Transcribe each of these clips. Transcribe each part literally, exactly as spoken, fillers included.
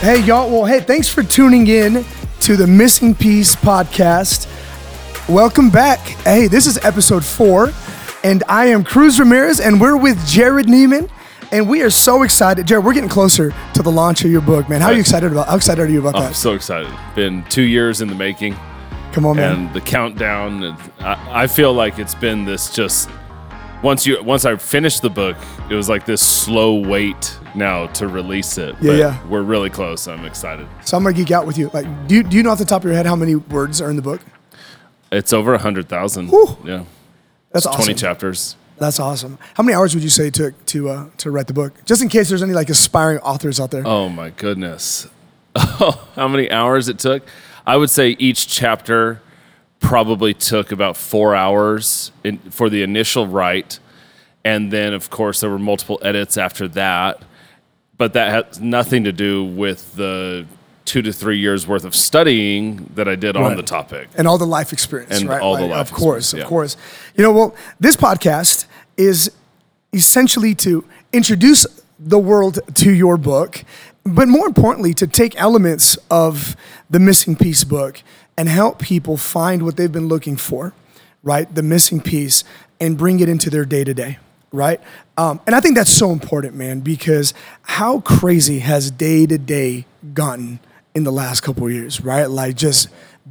Hey, y'all. Well, hey, thanks for tuning in to the Missing Piece podcast. Welcome back. Hey, this is episode four, and I am Cruz Ramirez, and we're with Jared Neiman, and we are so excited. Jared, we're getting closer to the launch of your book, man. How are you excited about? How excited are you about oh, that? I'm so excited. Been two years in the making. Come on, man. And the countdown. And I, I feel like it's been this just once you once I finished the book, it was like this slow wait. Now to release it, yeah, but yeah, we're really close. I'm excited. So I'm gonna geek out with you. Like, do you, do you know off the top of your head how many words are in the book? It's over a hundred thousand. Yeah, that's awesome. Twenty chapters. That's awesome. How many hours would you say it took to uh, to write the book? Just in case there's any like aspiring authors out there. Oh my goodness, how many hours it took? I would say each chapter probably took about four hours in, for the initial write, and then of course there were multiple edits after that. But that has nothing to do with the two to three years worth of studying that I did right on the topic. And all the life experience, and right? all like, the life Of course, yeah. of course. You know, well, this podcast is essentially to introduce the world to your book, but more importantly, to take elements of the Missing Piece book and help people find what they've been looking for, right? The missing piece, and bring it into their day-to-day. Right? Um, and I think that's so important, man, because how crazy has day to day gotten in the last couple of years, right? Like just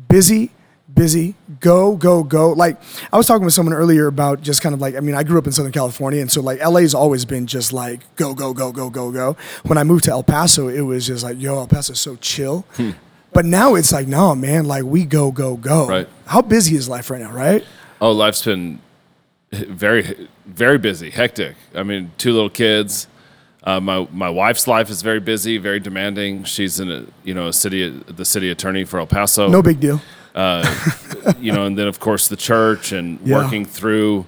busy, busy, go, go, go. Like I was talking with someone earlier about just kind of like, I mean, I grew up in Southern California, and so like L A's always been just like, go, go, go, go, go, go. When I moved to El Paso, it was just like, yo, El Paso's so chill. Hmm. But now it's like, no, man, like we go, go, go. Right. How busy is life right now, right? Oh, life's been very, very busy, hectic. I mean, two little kids. Uh, my my wife's life is very busy, very demanding. She's in a, you know, a city, the city attorney for El Paso. No big deal. Uh, you know, and then of course the church and yeah. working through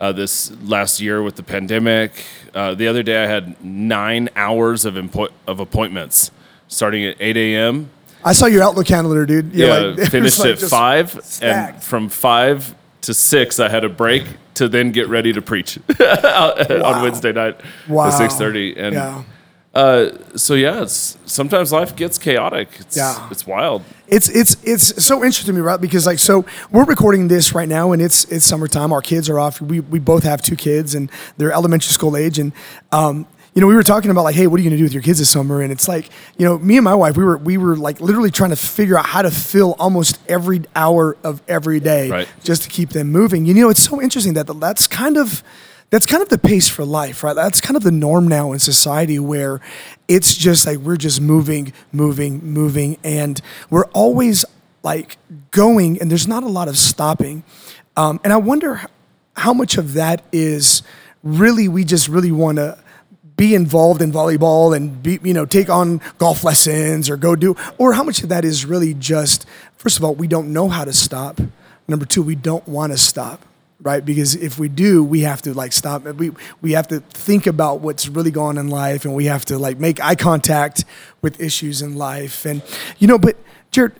uh, this last year with the pandemic. Uh, the other day I had nine hours of impo- of appointments, starting at eight a.m. I saw your Outlook calendar, dude. You're yeah, like, finished like at five, stacked. And from five to six I had a break to then get ready to preach on wow. Wednesday night wow. at six thirty. And yeah. uh, so, yeah, it's, sometimes life gets chaotic. It's, yeah. it's wild. It's it's it's so interesting to me, right? Because, like, so we're recording this right now, and it's it's summertime. Our kids are off. We we both have two kids, and they're elementary school age. And, um, you know, we were talking about, like, hey, what are you going to do with your kids this summer? And it's like, you know, me and my wife, we were, we were like, literally trying to figure out how to fill almost every hour of every day right. just to keep them moving. You know, it's so interesting that that's kind of... That's kind of the pace for life, right? That's kind of the norm now in society, where it's just like we're just moving, moving, moving, and we're always like going, and there's not a lot of stopping. Um, and I wonder how much of that is really we just really want to be involved in volleyball and be, you know, take on golf lessons or go do, or how much of that is really just, first of all, we don't know how to stop. Number two, we don't want to stop. Right, because if we do, we have to like stop. We we have to think about what's really going on in life, and we have to like make eye contact with issues in life. And you know, but Jared,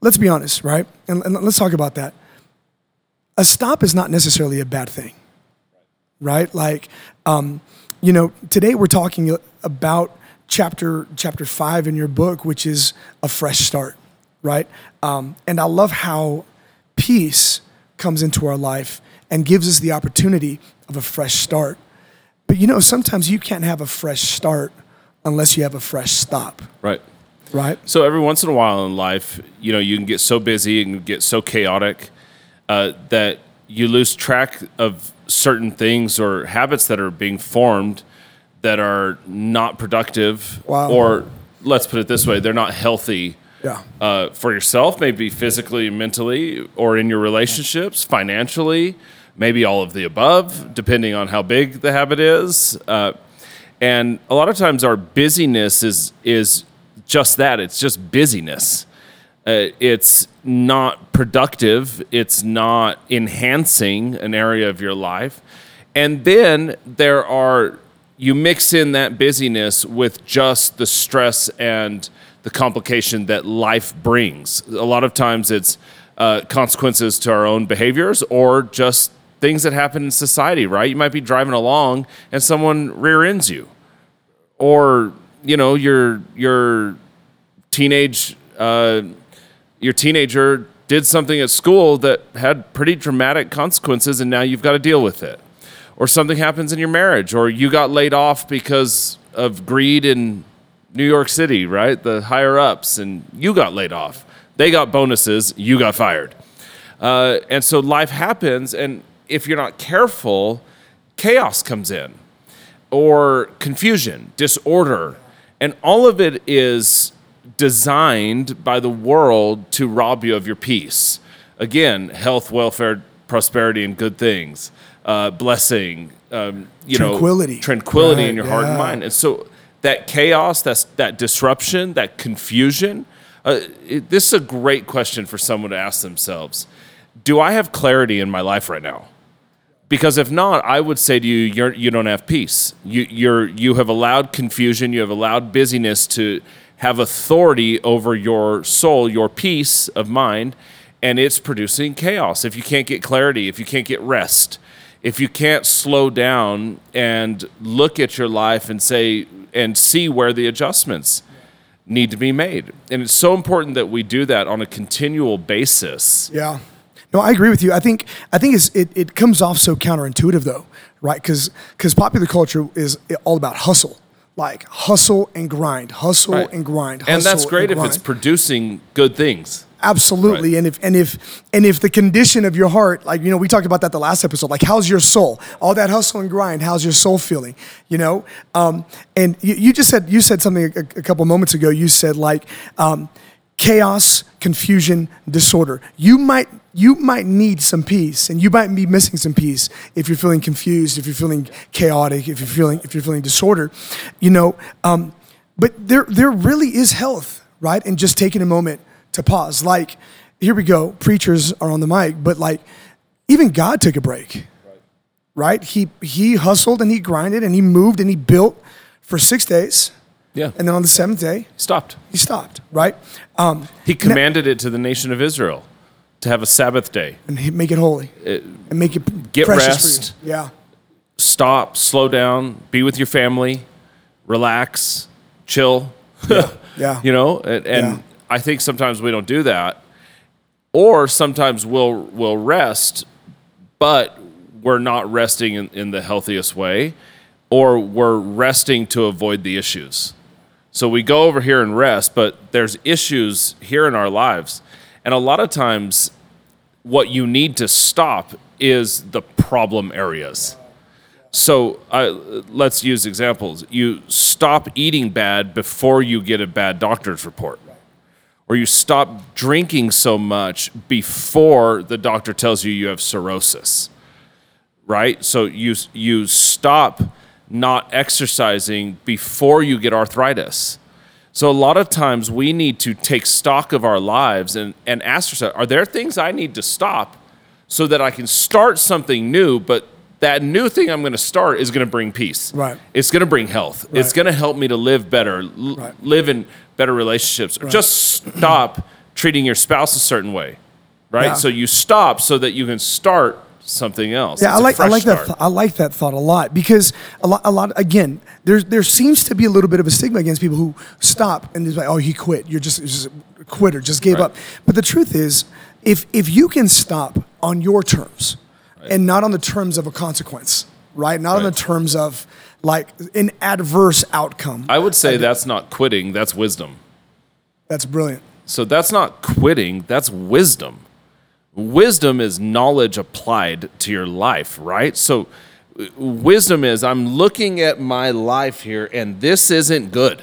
let's be honest, right? And, and let's talk about that. A stop is not necessarily a bad thing, right? Like, um, you know, today we're talking about chapter chapter five in your book, which is a fresh start, right? Um, and I love how peace comes into our life and gives us the opportunity of a fresh start. But you know, sometimes you can't have a fresh start unless you have a fresh stop. Right. Right. So every once in a while in life, you know, you can get so busy and get so chaotic uh, that you lose track of certain things or habits that are being formed that are not productive. Wow. Or let's put it this way, they're not healthy. Yeah. Uh, for yourself, maybe physically, mentally, or in your relationships, financially, maybe all of the above, depending on how big the habit is. Uh, and a lot of times our busyness is is just that. It's just busyness. Uh, it's not productive. It's not enhancing an area of your life. And then there are, you mix in that busyness with just the stress and the complication that life brings. A lot of times it's uh, consequences to our own behaviors or just things that happen in society, right? You might be driving along and someone rear ends you, or, you know, your your teenage uh, your teenager did something at school that had pretty dramatic consequences, and now you've got to deal with it. Or something happens in your marriage, or you got laid off because of greed in New York City, right? The higher ups, and you got laid off. They got bonuses, you got fired. Uh, and so life happens, and if you're not careful, chaos comes in, or confusion, disorder, and all of it is designed by the world to rob you of your peace. Again, health, welfare, prosperity, and good things, uh, blessing, um, you tranquility. know, tranquility right, in your yeah. heart and mind. And so that chaos, that's, that disruption, that confusion, Uh, it, this is a great question for someone to ask themselves. Do I have clarity in my life right now? Because if not, I would say to you, you're, you don't have peace. You, you're, you have allowed confusion, you have allowed busyness to have authority over your soul, your peace of mind, and it's producing chaos. If you can't get clarity, if you can't get rest, if you can't slow down and look at your life and say and see where the adjustments need to be made. And it's so important that we do that on a continual basis. Yeah. No, I agree with you. I think I think it's, it, it comes off so counterintuitive though, right? Because because popular culture is all about hustle, like hustle and grind, hustle right. and grind. Hustle and that's great and if it's producing good things. Absolutely. Right. And if and if and if the condition of your heart, like, you know, we talked about that the last episode, like, how's your soul? All that hustle and grind, how's your soul feeling? You know, um, and you, you just said you said something a, a couple moments ago. You said like um, chaos, confusion, disorder. You might you might need some peace, and you might be missing some peace if you're feeling confused, if you're feeling chaotic, if you're feeling if you're feeling disorder. You know, um, but there there really is health, right? And just taking a moment to pause. Like, here we go, preachers are on the mic, but like, even God took a break, right? right? He he hustled and he grinded and he moved and he built for six days. Yeah. And then on the seventh day, stopped. He stopped, right? Um, he commanded now, it to the nation of Israel to have a Sabbath day. And make it holy. It, and make it get rest. For you. Yeah. Stop, slow down, be with your family, relax, chill. Yeah. yeah. You know, and, and yeah. I think sometimes we don't do that, or sometimes we'll we'll rest, but we're not resting in, in the healthiest way, or we're resting to avoid the issues. So we go over here and rest, but there's issues here in our lives. And a lot of times what you need to stop is the problem areas. So I, let's use examples. You stop eating bad before you get a bad doctor's report. Or you stop drinking so much before the doctor tells you you have cirrhosis, right? So you you stop not exercising before you get arthritis. So a lot of times we need to take stock of our lives and, and ask ourselves, are there things I need to stop so that I can start something new, but that new thing I'm going to start is going to bring peace. Right. It's going to bring health. Right. It's going to help me to live better, l- right. live in better relationships, or right. just stop treating your spouse a certain way, right? Yeah. So you stop so that you can start something else. Yeah, it's I like I like start. that. Th- I like that thought a lot because a lot, a lot. Again, there there seems to be a little bit of a stigma against people who stop and it's like, oh, he quit. You're just, just a quitter, just gave right. up. But the truth is, if if you can stop on your terms right. and not on the terms of a consequence, right? Not right. on the terms of like an adverse outcome. I would say that's not quitting, that's wisdom. That's brilliant. So that's not quitting, that's wisdom. Wisdom is knowledge applied to your life, right? So wisdom is, I'm looking at my life here and this isn't good.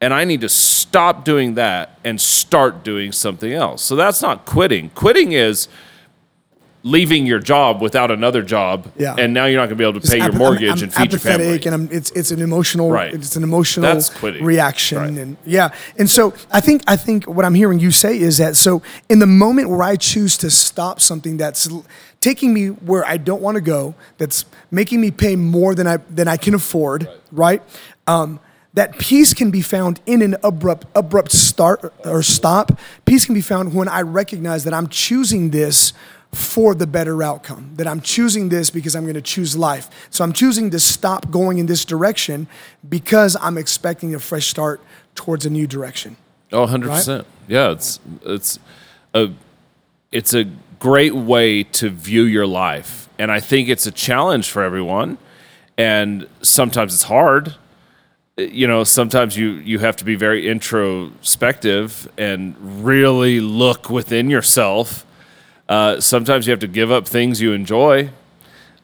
And I need to stop doing that and start doing something else. So that's not quitting. Quitting is leaving your job without another job, yeah. and now you're not going to be able to pay ap- your mortgage I'm, I'm and feed your family. And I'm, it's it's an emotional right. it's an emotional reaction, right. and yeah. And so I think I think what I'm hearing you say is that so in the moment where I choose to stop something that's taking me where I don't want to go, that's making me pay more than I than I can afford, right? right? Um, that peace can be found in an abrupt abrupt start or stop. Peace can be found when I recognize that I'm choosing this for the better outcome, that I'm choosing this because I'm going to choose life. So I'm choosing to stop going in this direction because I'm expecting a fresh start towards a new direction. Oh, one hundred percent. Right? Yeah, it's it's a it's a great way to view your life. And I think it's a challenge for everyone. And sometimes it's hard. You know, sometimes you, you have to be very introspective and really look within yourself. Uh, sometimes you have to give up things you enjoy,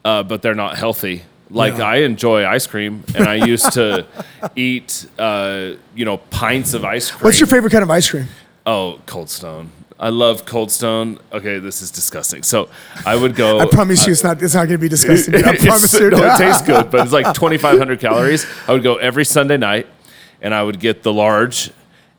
uh, but they're not healthy. Like, yeah. I enjoy ice cream, and I used to eat, uh, you know, pints of ice cream. What's your favorite kind of ice cream? Oh, Cold Stone. I love Cold Stone. Okay, this is disgusting. So I would go. I promise uh, you, it's not. It's not going to be disgusting. I promise you. No, it tastes good, but it's like twenty-five hundred calories. I would go every Sunday night, and I would get the large,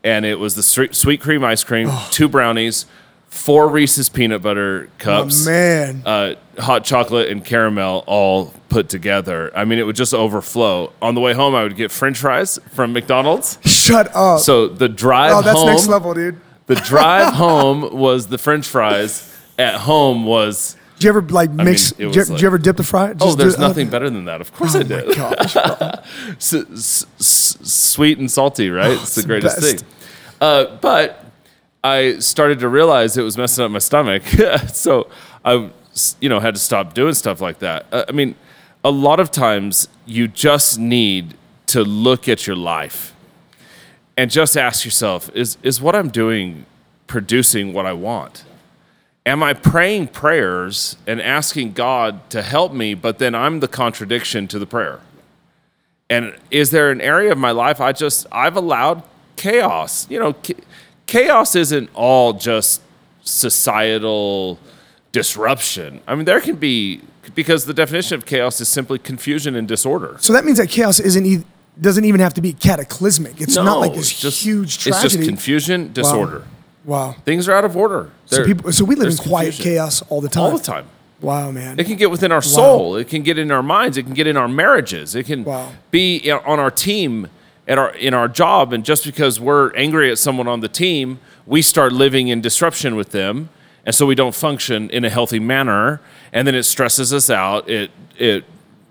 and it was the sweet cream ice cream, oh. two brownies, four Reese's peanut butter cups, oh, man, uh, hot chocolate and caramel all put together. I mean, it would just overflow. On the way home, I would get French fries from McDonald's. Shut up. So the drive. Oh, that's home, next level, dude. The drive home was the French fries. At home was... Did you ever like mix... I mean, did, you, like, did you ever dip the fries? Oh, there's do, nothing uh, better than that. Of course oh I did. My gosh, so, so, so, sweet and salty, right? Oh, it's, it's the greatest best. thing. Uh, but I started to realize it was messing up my stomach. So I you know, had to stop doing stuff like that. Uh, I mean, a lot of times you just need to look at your life and just ask yourself, is is what I'm doing producing what I want? Am I praying prayers and asking God to help me, but then I'm the contradiction to the prayer? And is there an area of my life I just, I've allowed chaos? You know, chaos isn't all just societal disruption. I mean, there can be, because the definition of chaos is simply confusion and disorder. So that means that chaos isn't either. Doesn't even have to be cataclysmic. It's no, not like this just, huge tragedy. It's just confusion, disorder. Wow. wow. Things are out of order. So, people, so we live in quiet confusion. chaos all the time. All the time. Wow, man. It can get within our wow. soul. It can get in our minds. It can get in our marriages. It can wow. be on our team, at our in our job. And just because we're angry at someone on the team, we start living in disruption with them. And so we don't function in a healthy manner. And then it stresses us out. It it.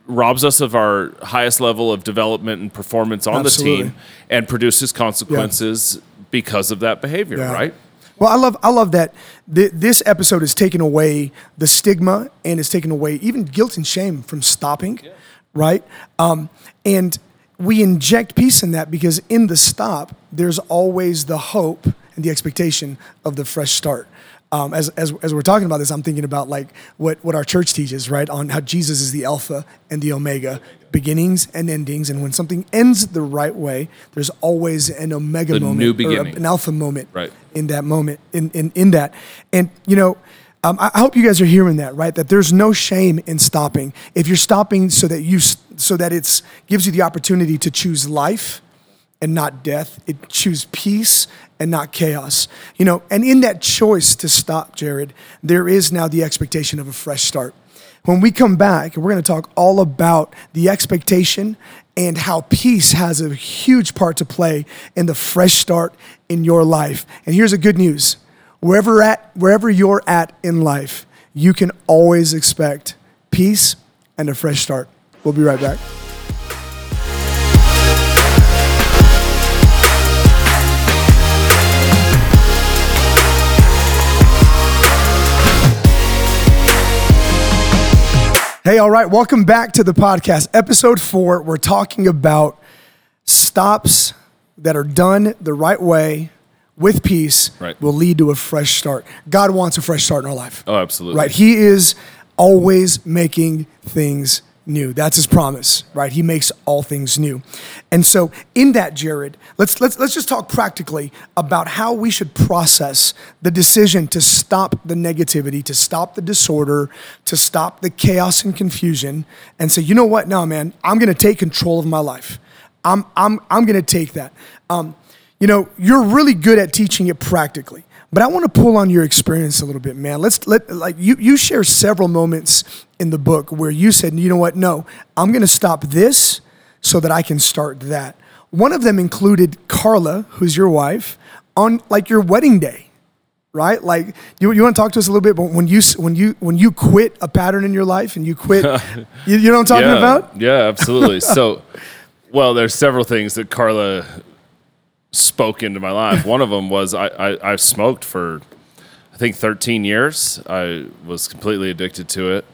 robs us of our highest level of development and performance on Absolutely. the team, and produces consequences yeah. because of that behavior, yeah. right? Well, I love I love that Th- this episode has taken away the stigma, and has taken away even guilt and shame from stopping, yeah. right? Um, and we inject peace in that, because in the stop, there's always the hope and the expectation of the fresh start. Um, as, as as we're talking about this, I'm thinking about like what, what our church teaches, right? On how Jesus is the Alpha and the Omega, beginnings and endings. And when something ends the right way, there's always an Omega the moment, new beginning. Or an Alpha moment, right. in that moment, in, in, in that. And, you know, um, I hope you guys are hearing that, right? That there's no shame in stopping. If you're stopping so that you so that it's gives you the opportunity to choose life and not death, it choose peace and not chaos. You know, and in that choice to stop, Jared, there is now the expectation of a fresh start. When we come back, we're going to talk all about the expectation and how peace has a huge part to play in the fresh start in your life. And here's the good news. Wherever at, wherever you're at in life, you can always expect peace and a fresh start. We'll be right back. Hey, all right, welcome back to the podcast. Episode four, we're talking about stops that are done the right way with peace right. will lead to a fresh start. God wants a fresh start in our life. Oh, absolutely. Right, he is always making things new. That's his promise, right? He makes all things new. And so in that, Jared, let's let's let's just talk practically about how we should process the decision to stop the negativity, to stop the disorder, to stop the chaos and confusion, and say, you know what? No, man, I'm going to take control of my life. I'm I'm I'm going to take that. Um, you know, you're really good at teaching it practically. But I want to pull on your experience a little bit, man. Let's let like you you share several moments in the book where you said, you know what? No, I'm going to stop this so that I can start that. One of them included Carla, who's your wife, on like your wedding day, right? Like you you want to talk to us a little bit about when you when you when you quit a pattern in your life and you quit. you, you know what I'm talking yeah, about? Yeah, absolutely. So, well, there's several things that Carla spoke into my life. One of them was I, I, I smoked for, I think, thirteen years. I was completely addicted to it.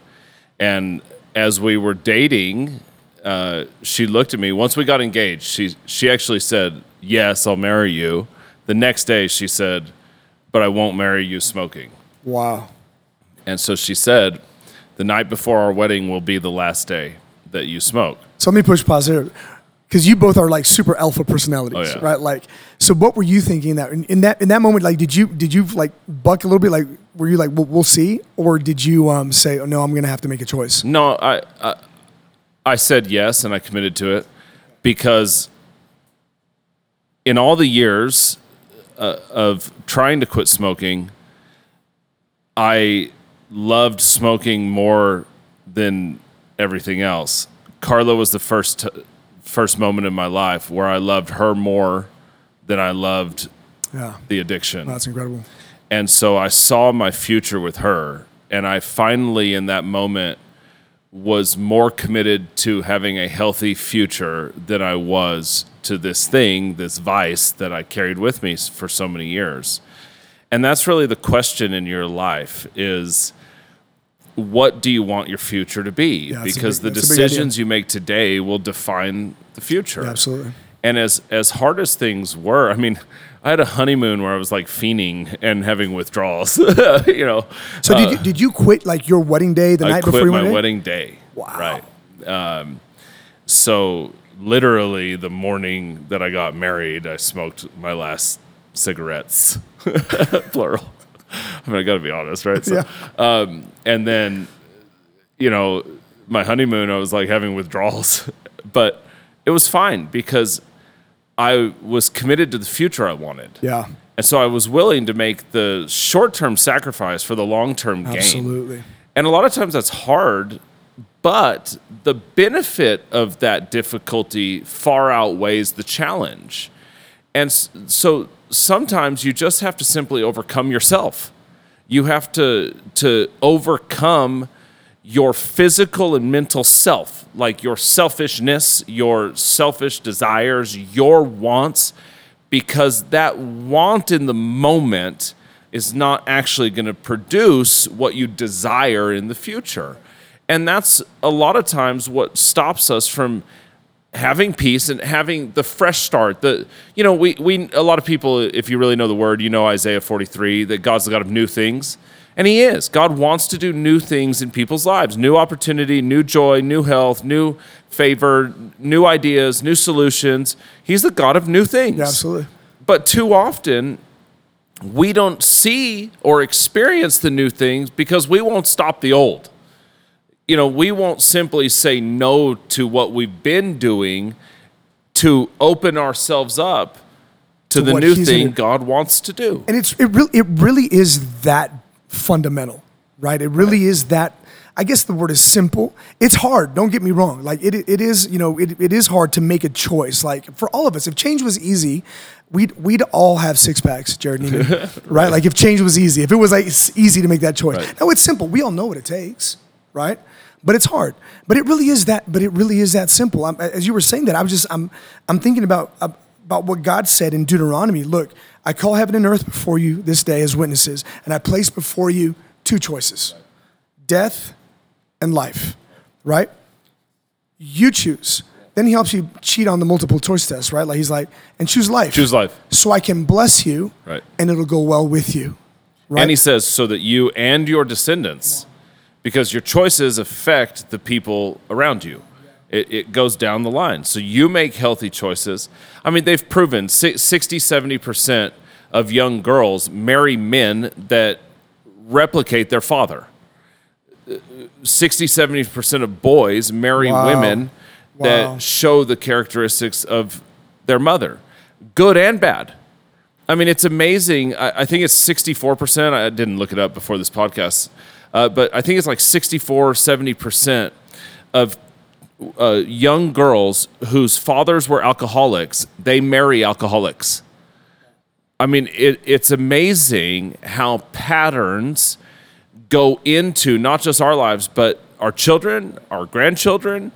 And as we were dating, uh, she looked at me. Once we got engaged, she she actually said, yes, I'll marry you. The next day she said, but I won't marry you smoking. Wow. And so she said, the night before our wedding will be the last day that you smoke. So let me push pause here, because you both are like super alpha personalities, oh, yeah. right? Like, so what were you thinking that in, in that in that moment? Like, did you did you like buck a little bit? Like, were you like, well, we'll see, or did you um, say, oh no, I'm gonna have to make a choice? No, I, I I said yes, and I committed to it because in all the years uh, of trying to quit smoking, I loved smoking more than everything else. Carla was the first t- first moment in my life where I loved her more than I loved yeah. the addiction. That's incredible. And so I saw my future with her, and I finally, in that moment, was more committed to having a healthy future than I was to this thing, this vice that I carried with me for so many years. And that's really the question in your life is, what do you want your future to be? Yeah, because big, the decisions you make today will define the future. Yeah, absolutely. And as, as hard as things were, I mean, I had a honeymoon where I was like fiending and having withdrawals, you know. So did you, did you quit like your wedding day the I night before you went in? I quit my wedding day. Wow. Right. Um, so literally the morning that I got married, I smoked my last cigarettes. Plural. I mean, I got to be honest, right? So, yeah. um, and then, you know, my honeymoon, I was like having withdrawals, but it was fine because I was committed to the future I wanted. Yeah. And so I was willing to make the short-term sacrifice for the long-term gain. Absolutely. And a lot of times that's hard, but the benefit of that difficulty far outweighs the challenge. And so sometimes you just have to simply overcome yourself. You have to to overcome your physical and mental self, like your selfishness, your selfish desires, your wants, because that want in the moment is not actually going to produce what you desire in the future. And that's a lot of times what stops us from having peace and having the fresh start. The you know, we we a lot of people, if you really know the word, you know Isaiah forty-three, that God's the God of new things. And he is. God wants to do new things in people's lives, new opportunity, new joy, new health, new favor, new ideas, new solutions. He's the God of new things. Yeah, absolutely. But too often, we don't see or experience the new things because we won't stop the old. You know, we won't simply say no to what we've been doing to open ourselves up to, to the new thing in. God wants to do. And it's it really it really is that fundamental, right? It really right. is that, I guess the word is simple. It's hard, don't get me wrong. Like it it is, you know, it it is hard to make a choice. Like for all of us, if change was easy, we'd we'd all have six packs, Jared Neiman, right? right? Like if change was easy, if it was like it's easy to make that choice. Right. No, it's simple. We all know what it takes, right? But it's hard. But it really is that. But it really is that simple. I'm, as you were saying that, I was just I'm I'm thinking about about what God said in Deuteronomy. Look, I call heaven and earth before you this day as witnesses, and I place before you two choices: death and life. Right? You choose. Then he helps you cheat on the multiple choice test. Right? Like he's like, and choose life. Choose life. So I can bless you, right? And it'll go well with you. Right? And he says, so that you and your descendants. Because your choices affect the people around you. It, it goes down the line. So you make healthy choices. I mean, they've proven sixty, seventy percent of young girls marry men that replicate their father. sixty, seventy percent of boys marry wow. women wow. that show the characteristics of their mother, good and bad. I mean, it's amazing. I, I think it's sixty-four percent. I didn't look it up before this podcast. Uh, but I think it's like sixty-four, seventy percent of uh, young girls whose fathers were alcoholics, they marry alcoholics. I mean, it, it's amazing how patterns go into not just our lives, but our children, our grandchildren,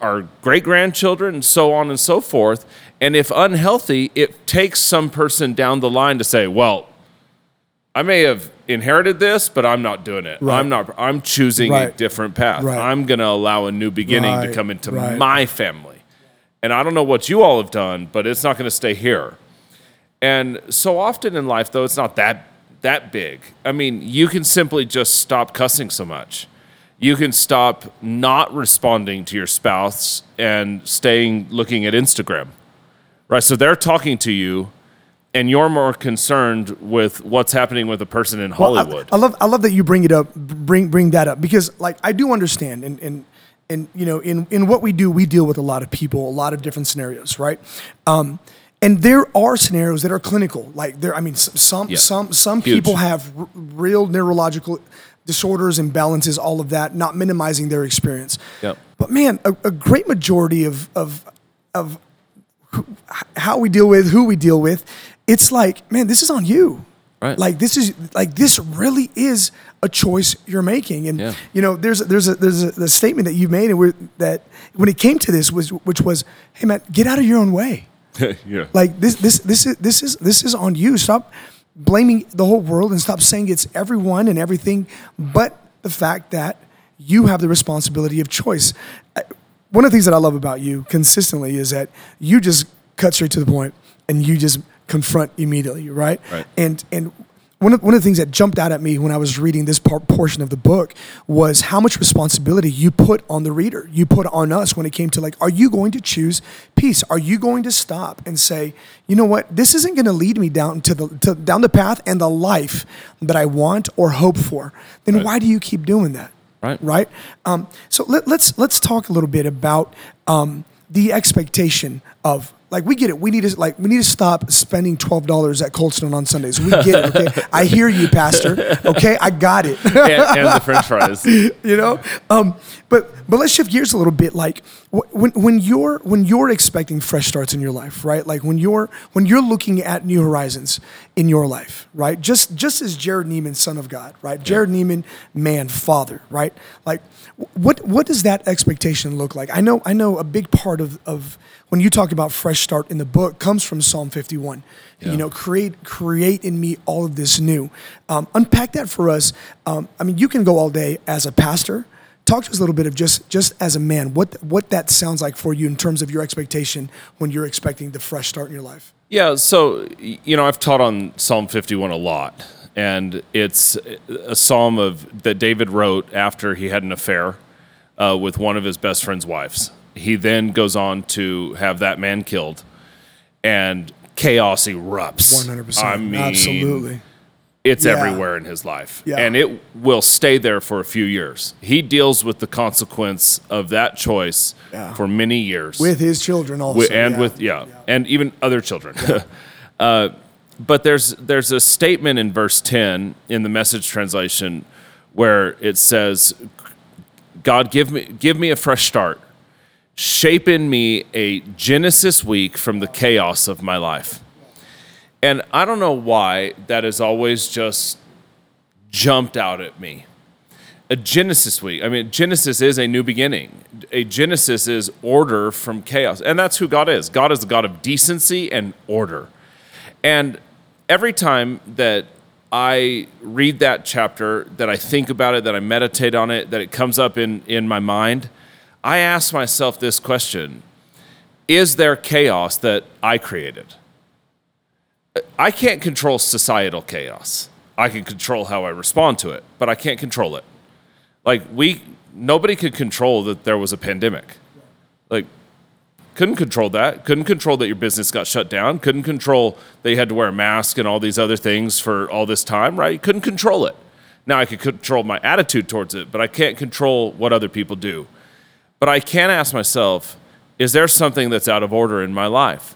our great-grandchildren, and so on and so forth. And if unhealthy, it takes some person down the line to say, well, I may have inherited this, but I'm not doing it. Right. I'm not. I'm choosing right. a different path. Right. I'm going to allow a new beginning right. to come into right. my family. And I don't know what you all have done, but it's not going to stay here. And so often in life, though, it's not that that big. I mean, you can simply just stop cussing so much. You can stop not responding to your spouse and staying looking at Instagram, right? So they're talking to you, and you're more concerned with what's happening with a person in Hollywood. Well, I, I love, I love that you bring it up, bring bring that up, because like I do understand, and and and you know, in in what we do, we deal with a lot of people, a lot of different scenarios, right? Um, And there are scenarios that are clinical, like there. I mean, some yeah. some some Huge. people have r- real neurological disorders, imbalances, all of that. Not minimizing their experience, yep. but man, a, a great majority of of of who, how we deal with who we deal with, it's like, man, this is on you. Right. Like this is like this really is a choice you're making, and yeah. you know, there's there's a there's a the statement that you made, and we're, that when it came to this was which was, hey man, get out of your own way. yeah. Like this, this, this is this is this is on you. Stop blaming the whole world and stop saying it's everyone and everything, but the fact that you have the responsibility of choice. One of the things that I love about you consistently is that you just cut straight to the point and you just confront immediately, right? Right. And and one of one of the things that jumped out at me when I was reading this part, portion of the book was how much responsibility you put on the reader, you put on us when it came to like, are you going to choose peace? Are you going to stop and say, you know what, this isn't going to lead me down to the to, down the path and the life that I want or hope for? Then right. why do you keep doing that? Right. Right. Um, so let, let's let's talk a little bit about um, the expectation of. Like we get it. We need to like we need to stop spending twelve dollars at Cold Stone on Sundays. We get it. Okay, I hear you, Pastor. Okay, I got it. and, and the French fries, you know. Um, but but let's shift gears a little bit. Like when when you're when you're expecting fresh starts in your life, right? Like when you're when you're looking at new horizons in your life, right? Just just as Jared Neiman, son of God, right? Jared yeah. Neiman, man, father, right? Like what what does that expectation look like? I know I know a big part of of when you talk about fresh start in the book comes from Psalm fifty-one, yeah. you know, create create in me all of this new. Um, unpack that for us. Um, I mean, you can go all day as a pastor. Talk to us a little bit of just just as a man, what what that sounds like for you in terms of your expectation when you're expecting the fresh start in your life. Yeah, so, you know, I've taught on Psalm fifty-one a lot, and it's a psalm of that David wrote after he had an affair uh, with one of his best friend's wives. He then goes on to have that man killed, and chaos erupts. one hundred percent I mean, absolutely. It's yeah. everywhere in his life, yeah. and it will stay there for a few years. He deals with the consequence of that choice yeah. for many years. With his children also. With, and yeah. with, yeah, yeah, and even other children. Yeah. uh, but there's there's a statement in verse ten in the Message translation where it says, God, give me give me a fresh start. Shape in me a Genesis week from the chaos of my life. And I don't know why that has always just jumped out at me. A Genesis week. I mean, Genesis is a new beginning. A Genesis is order from chaos. And that's who God is. God is the God of decency and order. And every time that I read that chapter, that I think about it, that I meditate on it, that it comes up in, in my mind, I ask myself this question: is there chaos that I created? I can't control societal chaos. I can control how I respond to it, but I can't control it. Like we, nobody could control that there was a pandemic. Like, couldn't control that. Couldn't control that your business got shut down. Couldn't control that you had to wear a mask and all these other things for all this time, right? Couldn't control it. Now I could control my attitude towards it, but I can't control what other people do. But I can ask myself, is there something that's out of order in my life?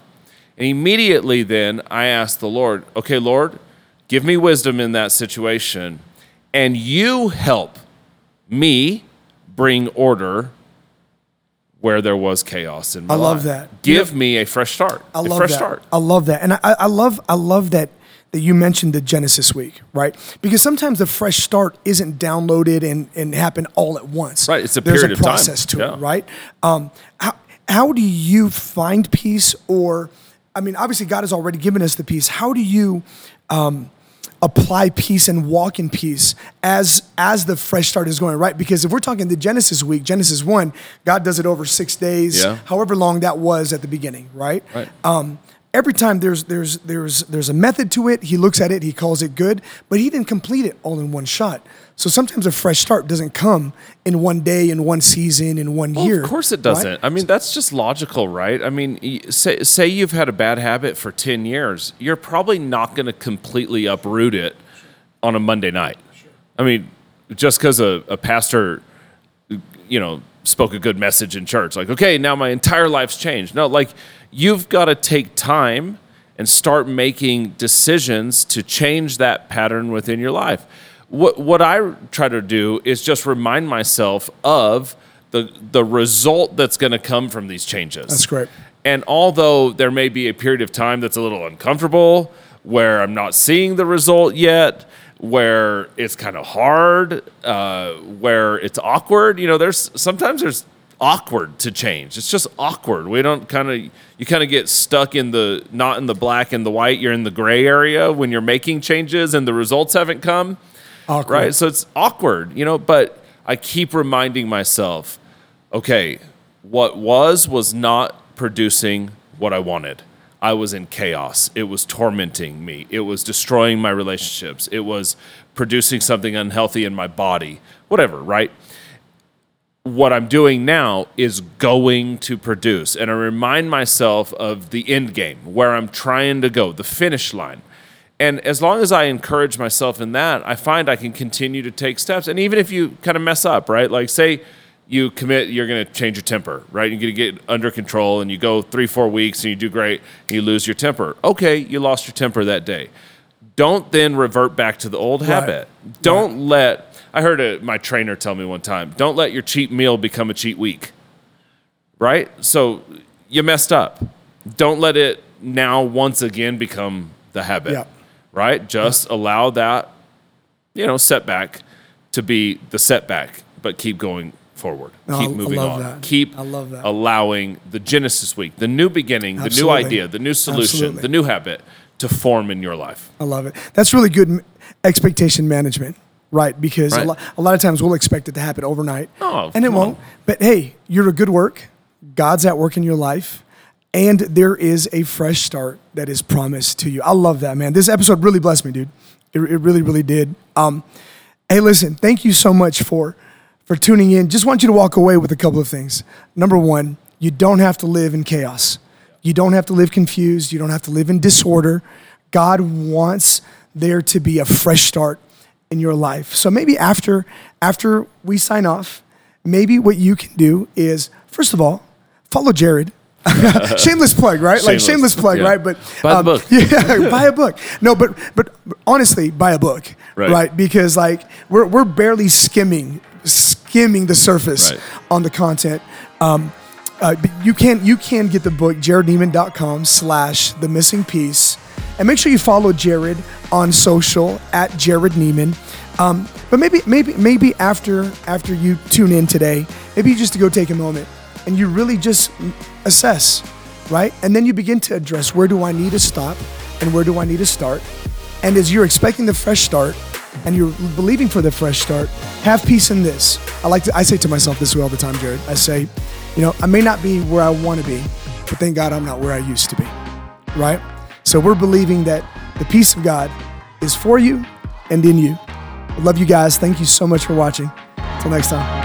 And immediately then I ask the Lord, okay, Lord, give me wisdom in that situation, and you help me bring order where there was chaos in my life. I love life. that. Give yeah. me a fresh start. I love a fresh that. start. I love that. And I, I love I love that that you mentioned the Genesis week, right? Because sometimes the fresh start isn't downloaded and, and happen all at once. Right, it's a period of time. There's a process to it, right? Um, how, how do you find peace? Or, I mean, obviously God has already given us the peace. How do you um, apply peace and walk in peace as as the fresh start is going, right? Because if we're talking the Genesis week, Genesis one, God does it over six days, yeah. however long that was at the beginning, right? Right. Um, Every time there's there's there's there's a method to it. He looks at it, he calls it good, but he didn't complete it all in one shot. So sometimes a fresh start doesn't come in one day, in one season, in one well, year. Of course it doesn't. Right? I mean, that's just logical, right? I mean, say say you've had a bad habit for ten years, you're probably not going to completely uproot it on a Monday night. I mean, just because a, a pastor, you know, spoke a good message in church, like, okay, now my entire life's changed. No, like, you've got to take time and start making decisions to change that pattern within your life. What what I try to do is just remind myself of the the result that's going to come from these changes. That's great. And although there may be a period of time that's a little uncomfortable, where I'm not seeing the result yet, where it's kind of hard, uh, where it's awkward, you know, there's sometimes there's awkward to change. It's just awkward. We don't kind of, you kind of get stuck in the, not in the black and the white, you're in the gray area when you're making changes and the results haven't come. Awkward. Right? So it's awkward, you know, but I keep reminding myself, okay, what was, was not producing what I wanted. I was in chaos. It was tormenting me. It was destroying my relationships. It was producing something unhealthy in my body, whatever, right? What I'm doing now is going to produce. And I remind myself of the end game, where I'm trying to go, the finish line. And as long as I encourage myself in that, I find I can continue to take steps. And even if you kind of mess up, right? Like say you commit, you're going to change your temper, right? You're going to get under control and you go three, four weeks and you do great and you lose your temper. Okay, you lost your temper that day. Don't then revert back to the old right. habit. Don't right. let... I heard a, my trainer tell me one time, don't let your cheat meal become a cheat week, right? So you messed up. Don't let it now once again become the habit, yeah. right? Just yeah. allow that, you know, setback to be the setback, but keep going forward. No, keep moving I love on. That. Keep I love that. Allowing the Genesis week, the new beginning, Absolutely. The new idea, the new solution, Absolutely. The new habit to form in your life. I love it. That's really good expectation management. Right, because right. A, lot, a lot of times we'll expect it to happen overnight, oh, and it won't. On. But hey, you're a good work. God's at work in your life, and there is a fresh start that is promised to you. I love that, man. This episode really blessed me, dude. It, it really, really did. Um, hey, listen, thank you so much for, for tuning in. Just want you to walk away with a couple of things. Number one, you don't have to live in chaos. You don't have to live confused. You don't have to live in disorder. God wants there to be a fresh start in your life. So maybe after after we sign off, maybe what you can do is, first of all, follow Jared. Shameless plug, right? Shameless. Like shameless plug, yeah. right? But buy um, a book. Yeah, buy a book. No, but but honestly, buy a book, right? right? Because like we're we're barely skimming skimming the surface right. on the content. Um, uh, you can you can get the book jared neiman dot com slash the missing piece. And make sure you follow Jared on social at Jared Neiman. Um, but maybe, maybe, maybe after after you tune in today, maybe you just go take a moment and you really just assess, right? And then you begin to address, where do I need to stop and where do I need to start? And as you're expecting the fresh start and you're believing for the fresh start, have peace in this. I like to, I say to myself this way all the time, Jared. I say, you know, I may not be where I want to be, but thank God I'm not where I used to be, right? So we're believing that the peace of God is for you and in you. I love you guys. Thank you so much for watching. Till next time.